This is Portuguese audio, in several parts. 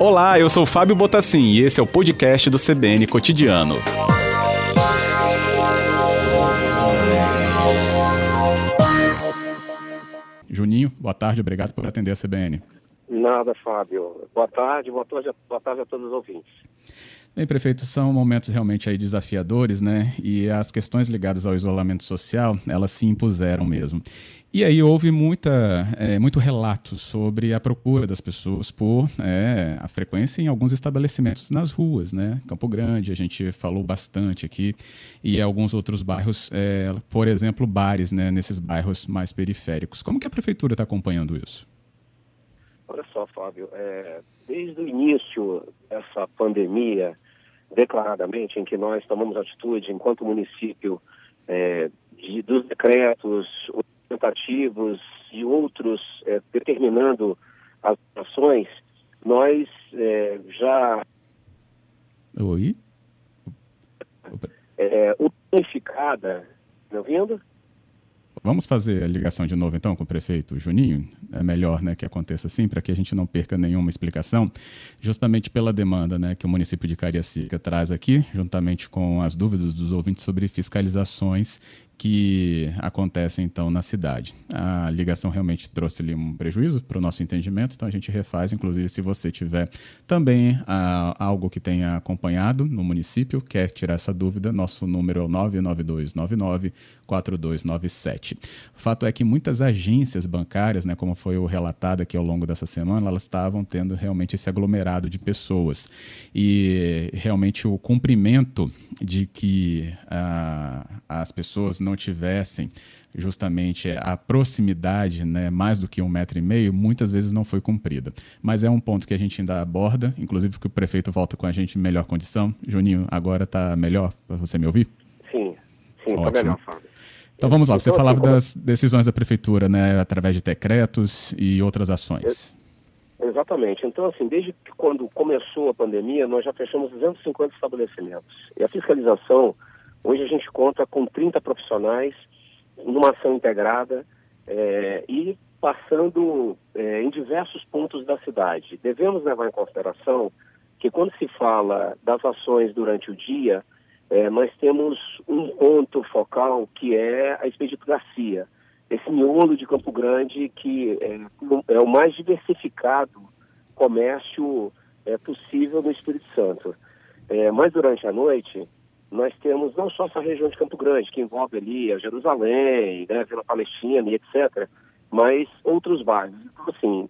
Olá, eu sou Fábio Botassim e esse é o podcast do CBN Cotidiano. Juninho, boa tarde, obrigado por atender a CBN. Nada, Fábio. Boa tarde a todos os ouvintes. Bem, prefeito, são momentos realmente aí desafiadores, né? E as questões ligadas ao isolamento social, elas se impuseram mesmo. E aí houve muito relato sobre a procura das pessoas por a frequência em alguns estabelecimentos nas ruas, né? Campo Grande, a gente falou bastante aqui, e alguns outros bairros, por exemplo, bares, né? Nesses bairros mais periféricos. Como que a prefeitura está acompanhando isso? Olha só, Fábio, desde o início dessa pandemia, declaradamente, em que nós tomamos atitude enquanto município dos decretos orientativos e outros determinando as ações, nós já unificada, me ouvindo? Vamos fazer a ligação de novo, então, com o prefeito Juninho. É melhor, né, que aconteça assim, para que a gente não perca nenhuma explicação, justamente pela demanda, né, que o município de Cariacica traz aqui, juntamente com as dúvidas dos ouvintes sobre fiscalizações que acontecem, então, na cidade. A ligação realmente trouxe ali um prejuízo para o nosso entendimento, então a gente refaz, inclusive, se você tiver também algo que tenha acompanhado no município, quer tirar essa dúvida, nosso número é o 992994297. O fato é que muitas agências bancárias, né, como foi o relatado aqui ao longo dessa semana, elas estavam tendo realmente esse aglomerado de pessoas. E realmente o cumprimento de que as pessoas não tivessem justamente a proximidade, né, mais do que 1,5 metro, muitas vezes não foi cumprida. Mas é um ponto que a gente ainda aborda, inclusive que o prefeito volta com a gente em melhor condição. Juninho, agora está melhor para você me ouvir? Sim, está melhor, Fábio. Então vamos lá, você falava das decisões da prefeitura, né, através de decretos e outras ações. Exatamente. Então, assim, desde que quando começou a pandemia, nós já fechamos 250 estabelecimentos. E a fiscalização, hoje a gente conta com 30 profissionais numa ação integrada e passando em diversos pontos da cidade. Devemos levar em consideração que quando se fala das ações durante o dia, nós temos um ponto focal que é a Expedito Garcia, esse miolo de Campo Grande que é o mais diversificado comércio possível no Espírito Santo. Mas durante a noite nós temos não só essa região de Campo Grande, que envolve ali a Jerusalém, né, Vila Palestina e etc., mas outros bairros. Então, assim,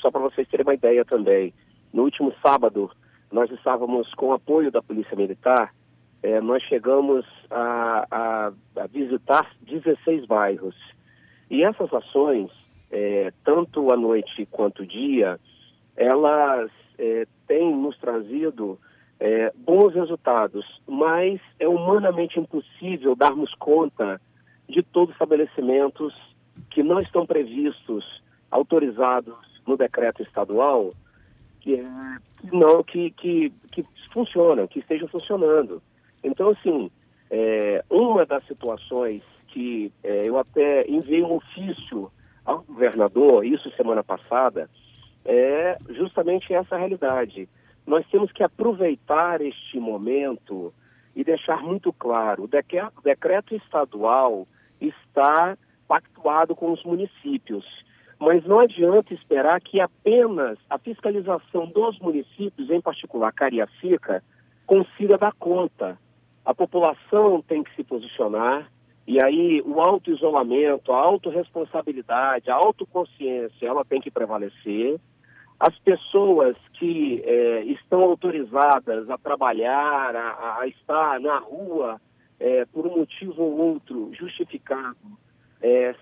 só para vocês terem uma ideia também, no último sábado, nós estávamos com o apoio da Polícia Militar, nós chegamos a visitar 16 bairros. E essas ações, tanto à noite quanto ao dia, elas têm nos trazido bons resultados, mas é humanamente impossível darmos conta de todos os estabelecimentos que não estão previstos, autorizados no decreto estadual, que funcionam, que estejam funcionando. Então, assim, uma das situações que eu até enviei um ofício ao governador, isso semana passada, é justamente essa realidade. Nós temos que aproveitar este momento e deixar muito claro, o decreto estadual está pactuado com os municípios, mas não adianta esperar que apenas a fiscalização dos municípios, em particular Cariacica, consiga dar conta. A população tem que se posicionar, e aí o auto-isolamento, a autorresponsabilidade, a autoconsciência, ela tem que prevalecer. As pessoas que estão autorizadas a trabalhar, a estar na rua por um motivo ou outro justificado,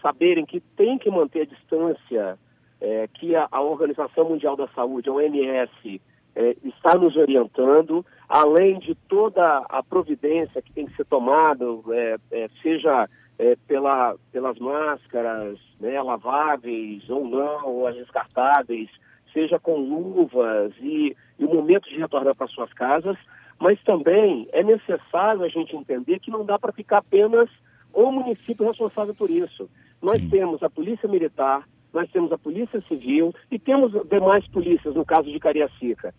saberem que tem que manter a distância que a Organização Mundial da Saúde, a OMS, está nos orientando, além de toda a providência que tem que ser tomada, seja pelas máscaras, né, laváveis ou não, ou as descartáveis, seja com luvas e o momento de retornar para suas casas, mas também é necessário a gente entender que não dá para ficar apenas o município responsável por isso. Nós temos a Polícia Militar, nós temos a Polícia Civil e temos demais polícias, no caso de Cariacica.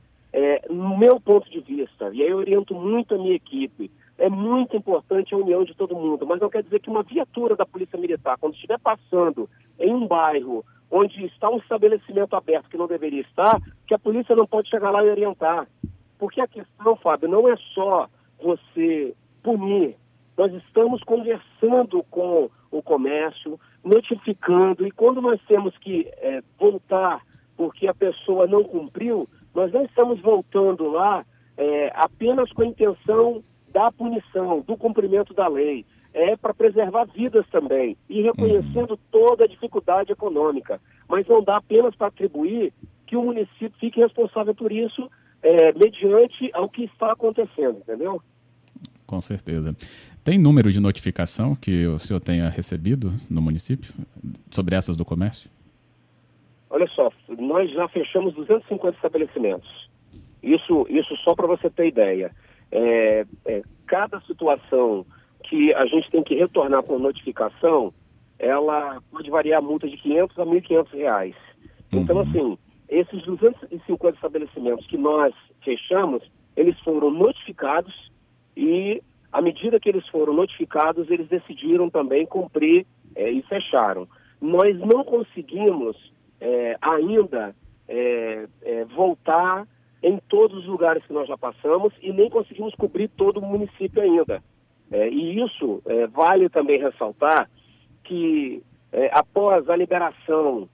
No meu ponto de vista, e aí eu oriento muito a minha equipe, é muito importante a união de todo mundo, mas não quer dizer que uma viatura da Polícia Militar, quando estiver passando em um bairro onde está um estabelecimento aberto que não deveria estar, que a polícia não pode chegar lá e orientar. Porque a questão, Fábio, não é só você punir. Nós estamos conversando com o comércio, notificando, e quando nós temos que voltar porque a pessoa não cumpriu, nós não estamos voltando lá apenas com a intenção da punição, do cumprimento da lei. É para preservar vidas também, e reconhecendo toda a dificuldade econômica. Mas não dá apenas para atribuir que o município fique responsável por isso, mediante ao que está acontecendo, entendeu? Com certeza. Tem número de notificação que o senhor tenha recebido no município sobre essas do comércio? Olha só, nós já fechamos 250 estabelecimentos. Isso só para você ter ideia. Cada situação que a gente tem que retornar com notificação, ela pode variar a multa de R$500 a R$1.500. Então, assim, esses 250 estabelecimentos que nós fechamos, eles foram notificados e, à medida que eles foram notificados, eles decidiram também cumprir e fecharam. Nós não conseguimos ainda voltar em todos os lugares que nós já passamos e nem conseguimos cobrir todo o município ainda. E isso vale também ressaltar que após a liberação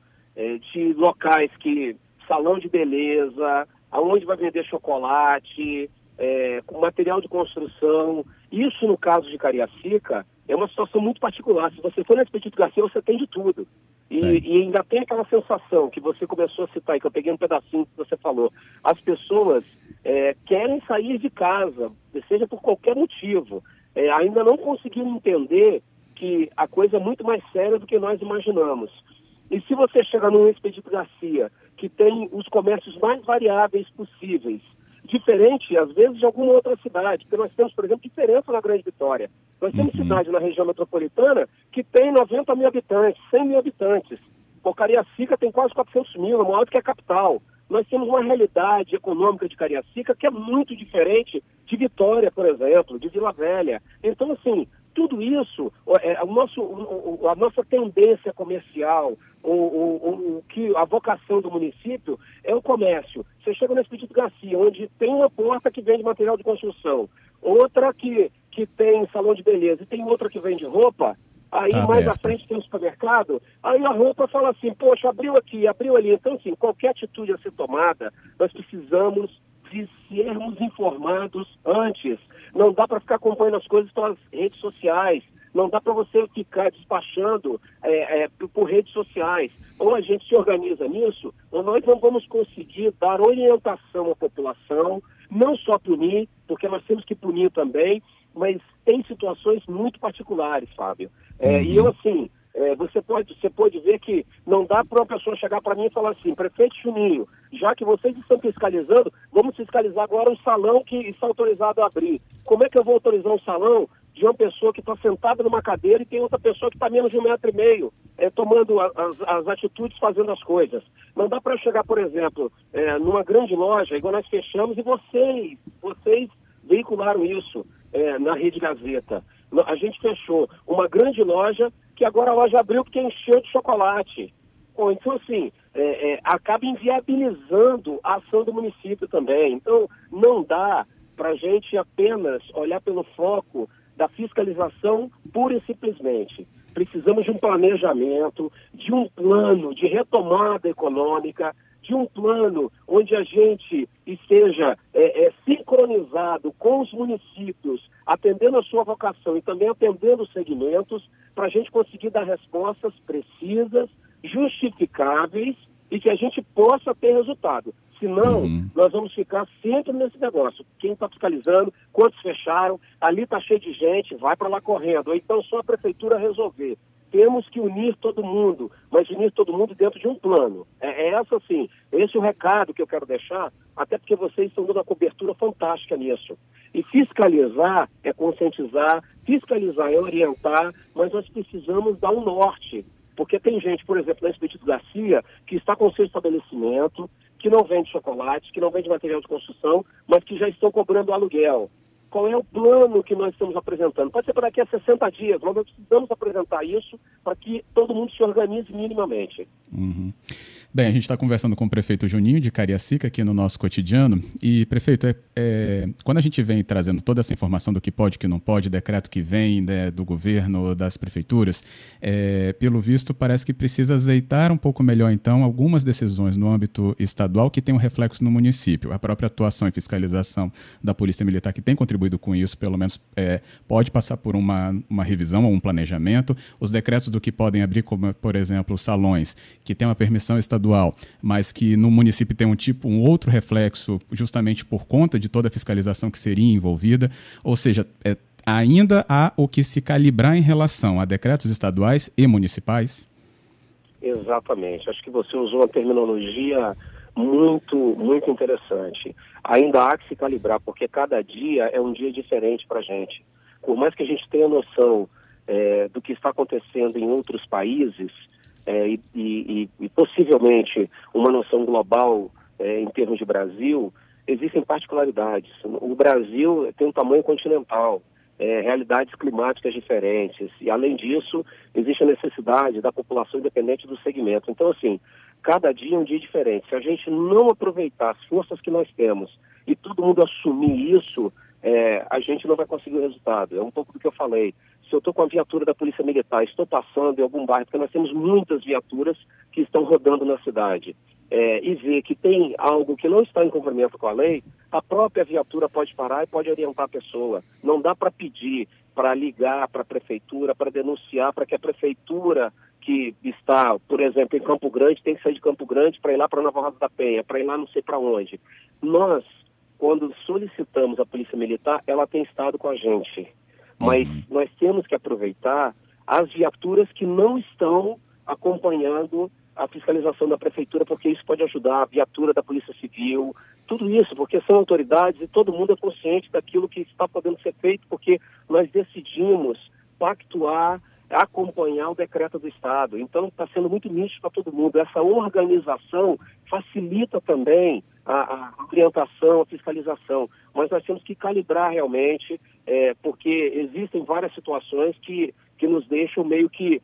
de locais que salão de beleza, aonde vai vender chocolate, material de construção, isso no caso de Cariacica é uma situação muito particular. Se você for no Expedito Garcia, você tem de tudo. E ainda tem aquela sensação que você começou a citar, que eu peguei um pedacinho que você falou. As pessoas querem sair de casa, seja por qualquer motivo. Ainda não conseguimos entender que a coisa é muito mais séria do que nós imaginamos. E se você chegar num Expedito Garcia, que tem os comércios mais variáveis possíveis, diferente, às vezes, de alguma outra cidade, porque nós temos, por exemplo, diferença na Grande Vitória. Nós temos cidade na região metropolitana que tem 90 mil habitantes, 100 mil habitantes. Pô, Cariacica tem quase 400 mil, é maior do que a capital. Nós temos uma realidade econômica de Cariacica que é muito diferente de Vitória, por exemplo, de Vila Velha. Então, assim, tudo isso, a nossa tendência comercial, a vocação do município é o comércio. Você chega no Expedito Garcia, onde tem uma porta que vende material de construção, outra que tem salão de beleza e tem outra que vende roupa. Aí mais à frente tem um supermercado, aí a roupa fala assim, poxa, abriu aqui, abriu ali. Então, assim, qualquer atitude a ser tomada, nós precisamos de sermos informados antes. Não dá para ficar acompanhando as coisas pelas redes sociais, não dá para você ficar despachando por redes sociais. Ou a gente se organiza nisso, ou nós não vamos conseguir dar orientação à população, não só punir, porque nós temos que punir também, mas tem situações muito particulares, Fábio. E eu, assim, você pode ver que não dá para uma pessoa chegar para mim e falar assim, prefeito Juninho, já que vocês estão fiscalizando, vamos fiscalizar agora um salão que está autorizado a abrir. Como é que eu vou autorizar um salão de uma pessoa que está sentada numa cadeira e tem outra pessoa que está menos de 1,5 metro, tomando as atitudes, fazendo as coisas? Não dá para chegar, por exemplo, numa grande loja, igual nós fechamos, e vocês veicularam isso na Rede Gazeta. A gente fechou uma grande loja que agora a loja abriu porque encheu de chocolate. Bom, então, assim, acaba inviabilizando a ação do município também. Então, não dá para a gente apenas olhar pelo foco da fiscalização pura e simplesmente. Precisamos de um planejamento, de um plano de retomada econômica, de um plano onde a gente esteja sincronizado com os municípios, atendendo a sua vocação e também atendendo os segmentos, para a gente conseguir dar respostas precisas, justificáveis e que a gente possa ter resultado. Senão, nós vamos ficar sempre nesse negócio. Quem está fiscalizando, quantos fecharam, ali está cheio de gente, vai para lá correndo. Ou então só a prefeitura resolver. Temos que unir todo mundo, mas unir todo mundo dentro de um plano. Esse é o recado que eu quero deixar, até porque vocês estão dando uma cobertura fantástica nisso. E fiscalizar é conscientizar, fiscalizar é orientar, mas nós precisamos dar um norte, Porque tem gente, por exemplo, na Expedito Garcia, que está com seu estabelecimento, que não vende chocolate, que não vende material de construção, mas que já estão cobrando aluguel. Qual é o plano que nós estamos apresentando? Pode ser para daqui a 60 dias, mas nós precisamos apresentar isso para que todo mundo se organize minimamente. Uhum. Bem, a gente está conversando com o prefeito Juninho de Cariacica aqui no nosso cotidiano. E, prefeito, quando a gente vem trazendo toda essa informação do que pode, que não pode, decreto que vem, né, do governo, das prefeituras, pelo visto parece que precisa azeitar um pouco melhor, então, algumas decisões no âmbito estadual que tem um reflexo no município. A própria atuação e fiscalização da Polícia Militar, que tem contribuído com isso, pelo menos pode passar por uma revisão ou um planejamento. Os decretos do que podem abrir, como por exemplo os salões, que tem uma permissão estadual, mas que no município tem um outro reflexo, justamente por conta de toda a fiscalização que seria envolvida. Ou seja, ainda há o que se calibrar em relação a decretos estaduais e municipais? Exatamente. Acho que você usou uma terminologia muito, muito interessante. Ainda há que se calibrar, porque cada dia é um dia diferente para a gente. Por mais que a gente tenha noção do que está acontecendo em outros países e possivelmente uma noção global em termos de Brasil, existem particularidades. O Brasil tem um tamanho continental, realidades climáticas diferentes, e além disso existe a necessidade da população independente do segmento. Então, assim, cada dia é um dia diferente. Se a gente não aproveitar as forças que nós temos e todo mundo assumir isso, a gente não vai conseguir o resultado. É um pouco do que eu falei. Se eu estou com a viatura da Polícia Militar, estou passando em algum bairro, porque nós temos muitas viaturas que estão rodando na cidade, e ver que tem algo que não está em cumprimento com a lei, a própria viatura pode parar e pode orientar a pessoa. Não dá para pedir, para ligar para a prefeitura, para denunciar, para que a prefeitura que está, por exemplo, em Campo Grande, tem que sair de Campo Grande para ir lá para Nova Navarro da Penha, para ir lá não sei para onde. Nós, quando solicitamos a Polícia Militar, ela tem estado com a gente. Mas nós temos que aproveitar as viaturas que não estão acompanhando a fiscalização da prefeitura, porque isso pode ajudar a viatura da Polícia Civil, tudo isso, porque são autoridades e todo mundo é consciente daquilo que está podendo ser feito, porque nós decidimos pactuar, acompanhar o decreto do Estado. Então, está sendo muito nítido para todo mundo. Essa organização facilita também a orientação, a fiscalização. Mas nós temos que calibrar realmente, porque existem várias situações que nos deixam meio que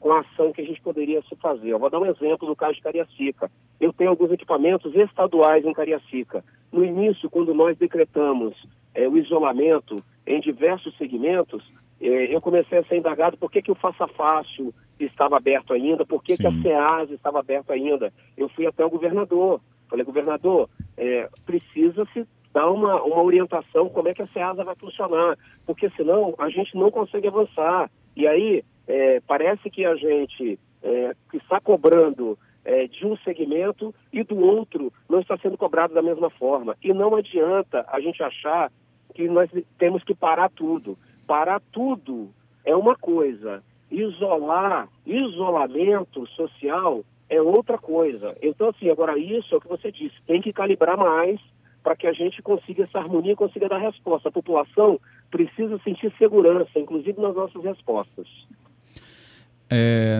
com a ação que a gente poderia se fazer. Eu vou dar um exemplo do caso de Cariacica. Eu tenho alguns equipamentos estaduais em Cariacica. No início, quando nós decretamos o isolamento em diversos segmentos, eu comecei a ser indagado por que o Faça Fácil estava aberto ainda, por que a SEAS estava aberta ainda. Eu fui até o governador, falei, governador, precisa-se dar uma orientação como é que a SEAS vai funcionar, porque senão a gente não consegue avançar. E aí parece que a gente que está cobrando de um segmento e do outro não está sendo cobrado da mesma forma. E não adianta a gente achar que nós temos que parar tudo. Parar tudo é uma coisa, isolamento social é outra coisa. Então, assim, agora isso é o que você disse, tem que calibrar mais para que a gente consiga essa harmonia, consiga dar resposta. A população precisa sentir segurança, inclusive nas nossas respostas.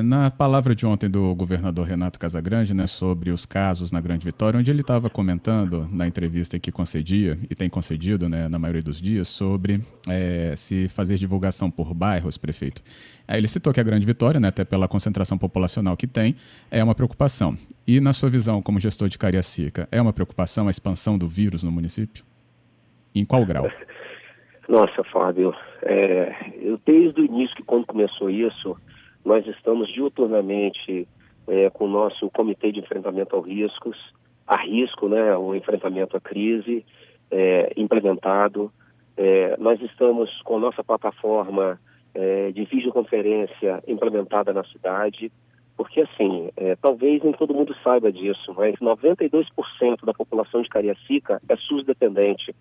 Na palavra de ontem do governador Renato Casagrande, né, sobre os casos na Grande Vitória, onde ele estava comentando na entrevista que concedia e tem concedido, né, na maioria dos dias, sobre se fazer divulgação por bairros, prefeito. Aí ele citou que a Grande Vitória, né, até pela concentração populacional que tem, é uma preocupação. E na sua visão como gestor de Cariacica, é uma preocupação a expansão do vírus no município? Em qual grau? Nossa, Fábio, eu desde o início, que quando começou isso, nós estamos diuturnamente com o nosso Comitê de Enfrentamento a Risco, né, o enfrentamento à crise implementado. Nós estamos com a nossa plataforma de videoconferência implementada na cidade, porque, assim, talvez nem todo mundo saiba disso, mas 92% da população de Cariacica é SUS dependente.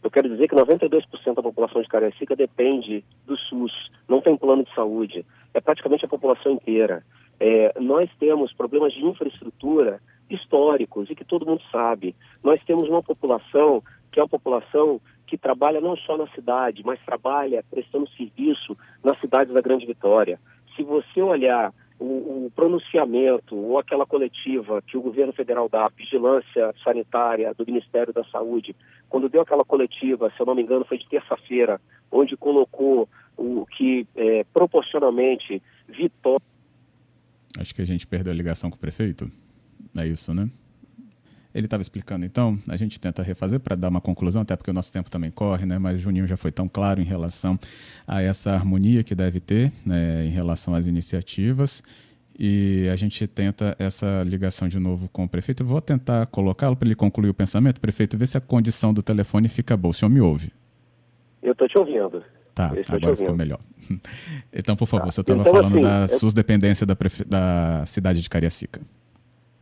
Eu quero dizer que 92% da população de Cariacica depende do SUS, não tem plano de saúde, é praticamente a população inteira. Nós temos problemas de infraestrutura históricos e que todo mundo sabe. Nós temos uma população que é uma população que trabalha não só na cidade, mas trabalha prestando serviço nas cidades da Grande Vitória. Se você olhar um pronunciamento ou aquela coletiva que o governo federal dá, a vigilância sanitária do Ministério da Saúde, quando deu aquela coletiva, se eu não me engano, foi de terça-feira, onde colocou o que proporcionalmente Vitória... Acho que a gente perdeu a ligação com o prefeito. É isso, né? Ele estava explicando, então, a gente tenta refazer para dar uma conclusão, até porque o nosso tempo também corre, né? Mas Juninho já foi tão claro em relação a essa harmonia que deve ter, né, em relação às iniciativas. E a gente tenta essa ligação de novo com o prefeito. Eu vou tentar colocá-lo para ele concluir o pensamento. Prefeito, vê se a condição do telefone fica boa. O senhor me ouve? Eu estou te ouvindo. Tá, agora ficou melhor. Então, por favor, você estava falando assim, da SUS dependência da cidade de Cariacica.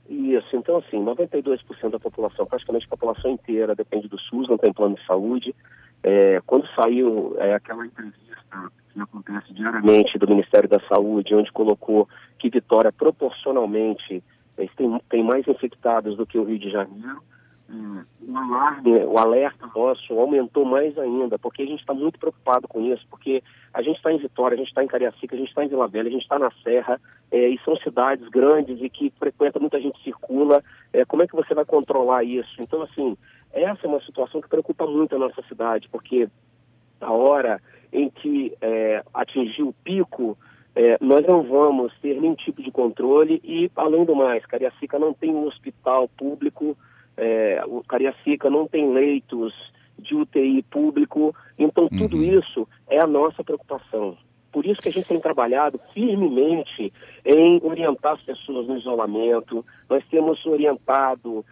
Isso, então assim, 92% da população, praticamente a população inteira, depende do SUS, não tem plano de saúde. Quando saiu aquela entrevista que acontece diariamente do Ministério da Saúde, onde colocou que Vitória proporcionalmente tem mais infectados do que o Rio de Janeiro, o alerta nosso aumentou mais ainda, porque a gente está muito preocupado com isso, porque a gente está em Vitória, a gente está em Cariacica, a gente está em Vila Velha, a gente está na Serra, e são cidades grandes e que frequenta, muita gente circula, como é que você vai controlar isso? Então, assim, essa é uma situação que preocupa muito a nossa cidade, porque a hora em que atingir o pico, nós não vamos ter nenhum tipo de controle e, além do mais, Cariacica não tem um hospital público, o Cariacica não tem leitos de UTI público, então tudo isso é a nossa preocupação. Por isso que a gente tem trabalhado firmemente em orientar as pessoas no isolamento, nós temos orientado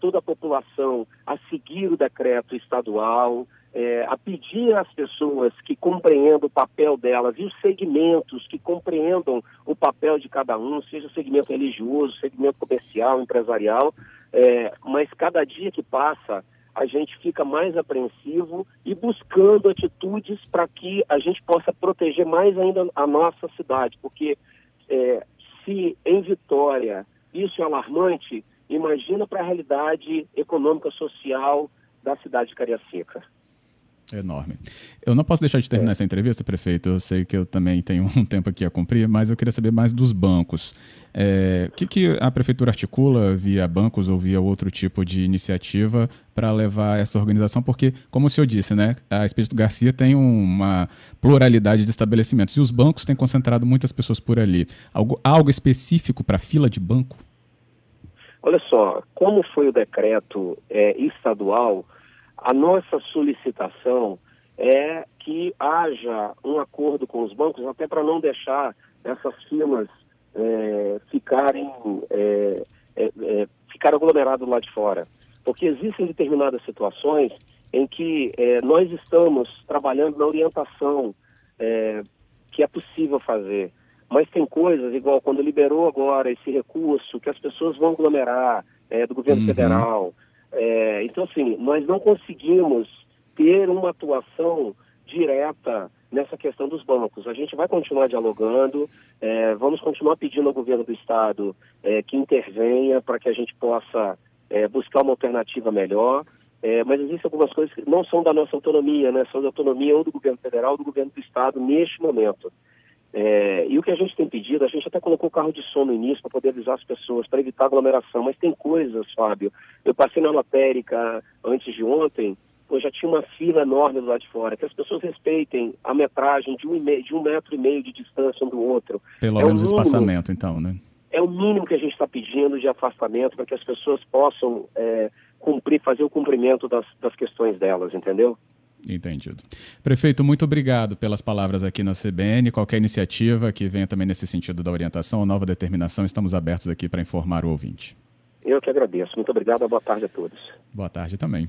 toda a população a seguir o decreto estadual, a pedir às pessoas que compreendam o papel delas e os segmentos que compreendam o papel de cada um, seja o segmento religioso, segmento comercial, empresarial, mas cada dia que passa a gente fica mais apreensivo e buscando atitudes para que a gente possa proteger mais ainda a nossa cidade, porque se em Vitória isso é alarmante, imagina para a realidade econômica e social da cidade de Cariacica. Enorme. Eu não posso deixar de terminar essa entrevista, prefeito. Eu sei que eu também tenho um tempo aqui a cumprir, mas eu queria saber mais dos bancos. O que a prefeitura articula via bancos ou via outro tipo de iniciativa para levar essa organização? Porque, como o senhor disse, né, a Expedito Garcia tem uma pluralidade de estabelecimentos e os bancos têm concentrado muitas pessoas por ali. Algo específico para a fila de banco? Olha só, como foi o decreto estadual... A nossa solicitação é que haja um acordo com os bancos, até para não deixar essas filas ficar aglomeradas lá de fora. Porque existem determinadas situações em que nós estamos trabalhando na orientação que é possível fazer. Mas tem coisas, igual quando liberou agora esse recurso, que as pessoas vão aglomerar do governo federal... então, assim, nós não conseguimos ter uma atuação direta nessa questão dos bancos. A gente vai continuar dialogando, vamos continuar pedindo ao governo do Estado que intervenha para que a gente possa buscar uma alternativa melhor, mas existem algumas coisas que não são da nossa autonomia, né? São da autonomia ou do governo federal ou do governo do Estado neste momento. E o que a gente tem pedido, a gente até colocou o carro de som no início para poder avisar as pessoas, para evitar aglomeração, mas tem coisas, Fábio, eu passei na lotérica antes de ontem, já tinha uma fila enorme do lado de fora, que as pessoas respeitem a metragem de 1,5 metro de distância um do outro. Pelo menos o espaçamento, então, né? É o mínimo que a gente está pedindo de afastamento para que as pessoas possam fazer o cumprimento das questões delas, entendeu? Entendido. Prefeito, muito obrigado pelas palavras aqui na CBN. Qualquer iniciativa que venha também nesse sentido da orientação ou nova determinação, estamos abertos aqui para informar o ouvinte. Eu que agradeço. Muito obrigado. Boa tarde a todos. Boa tarde também.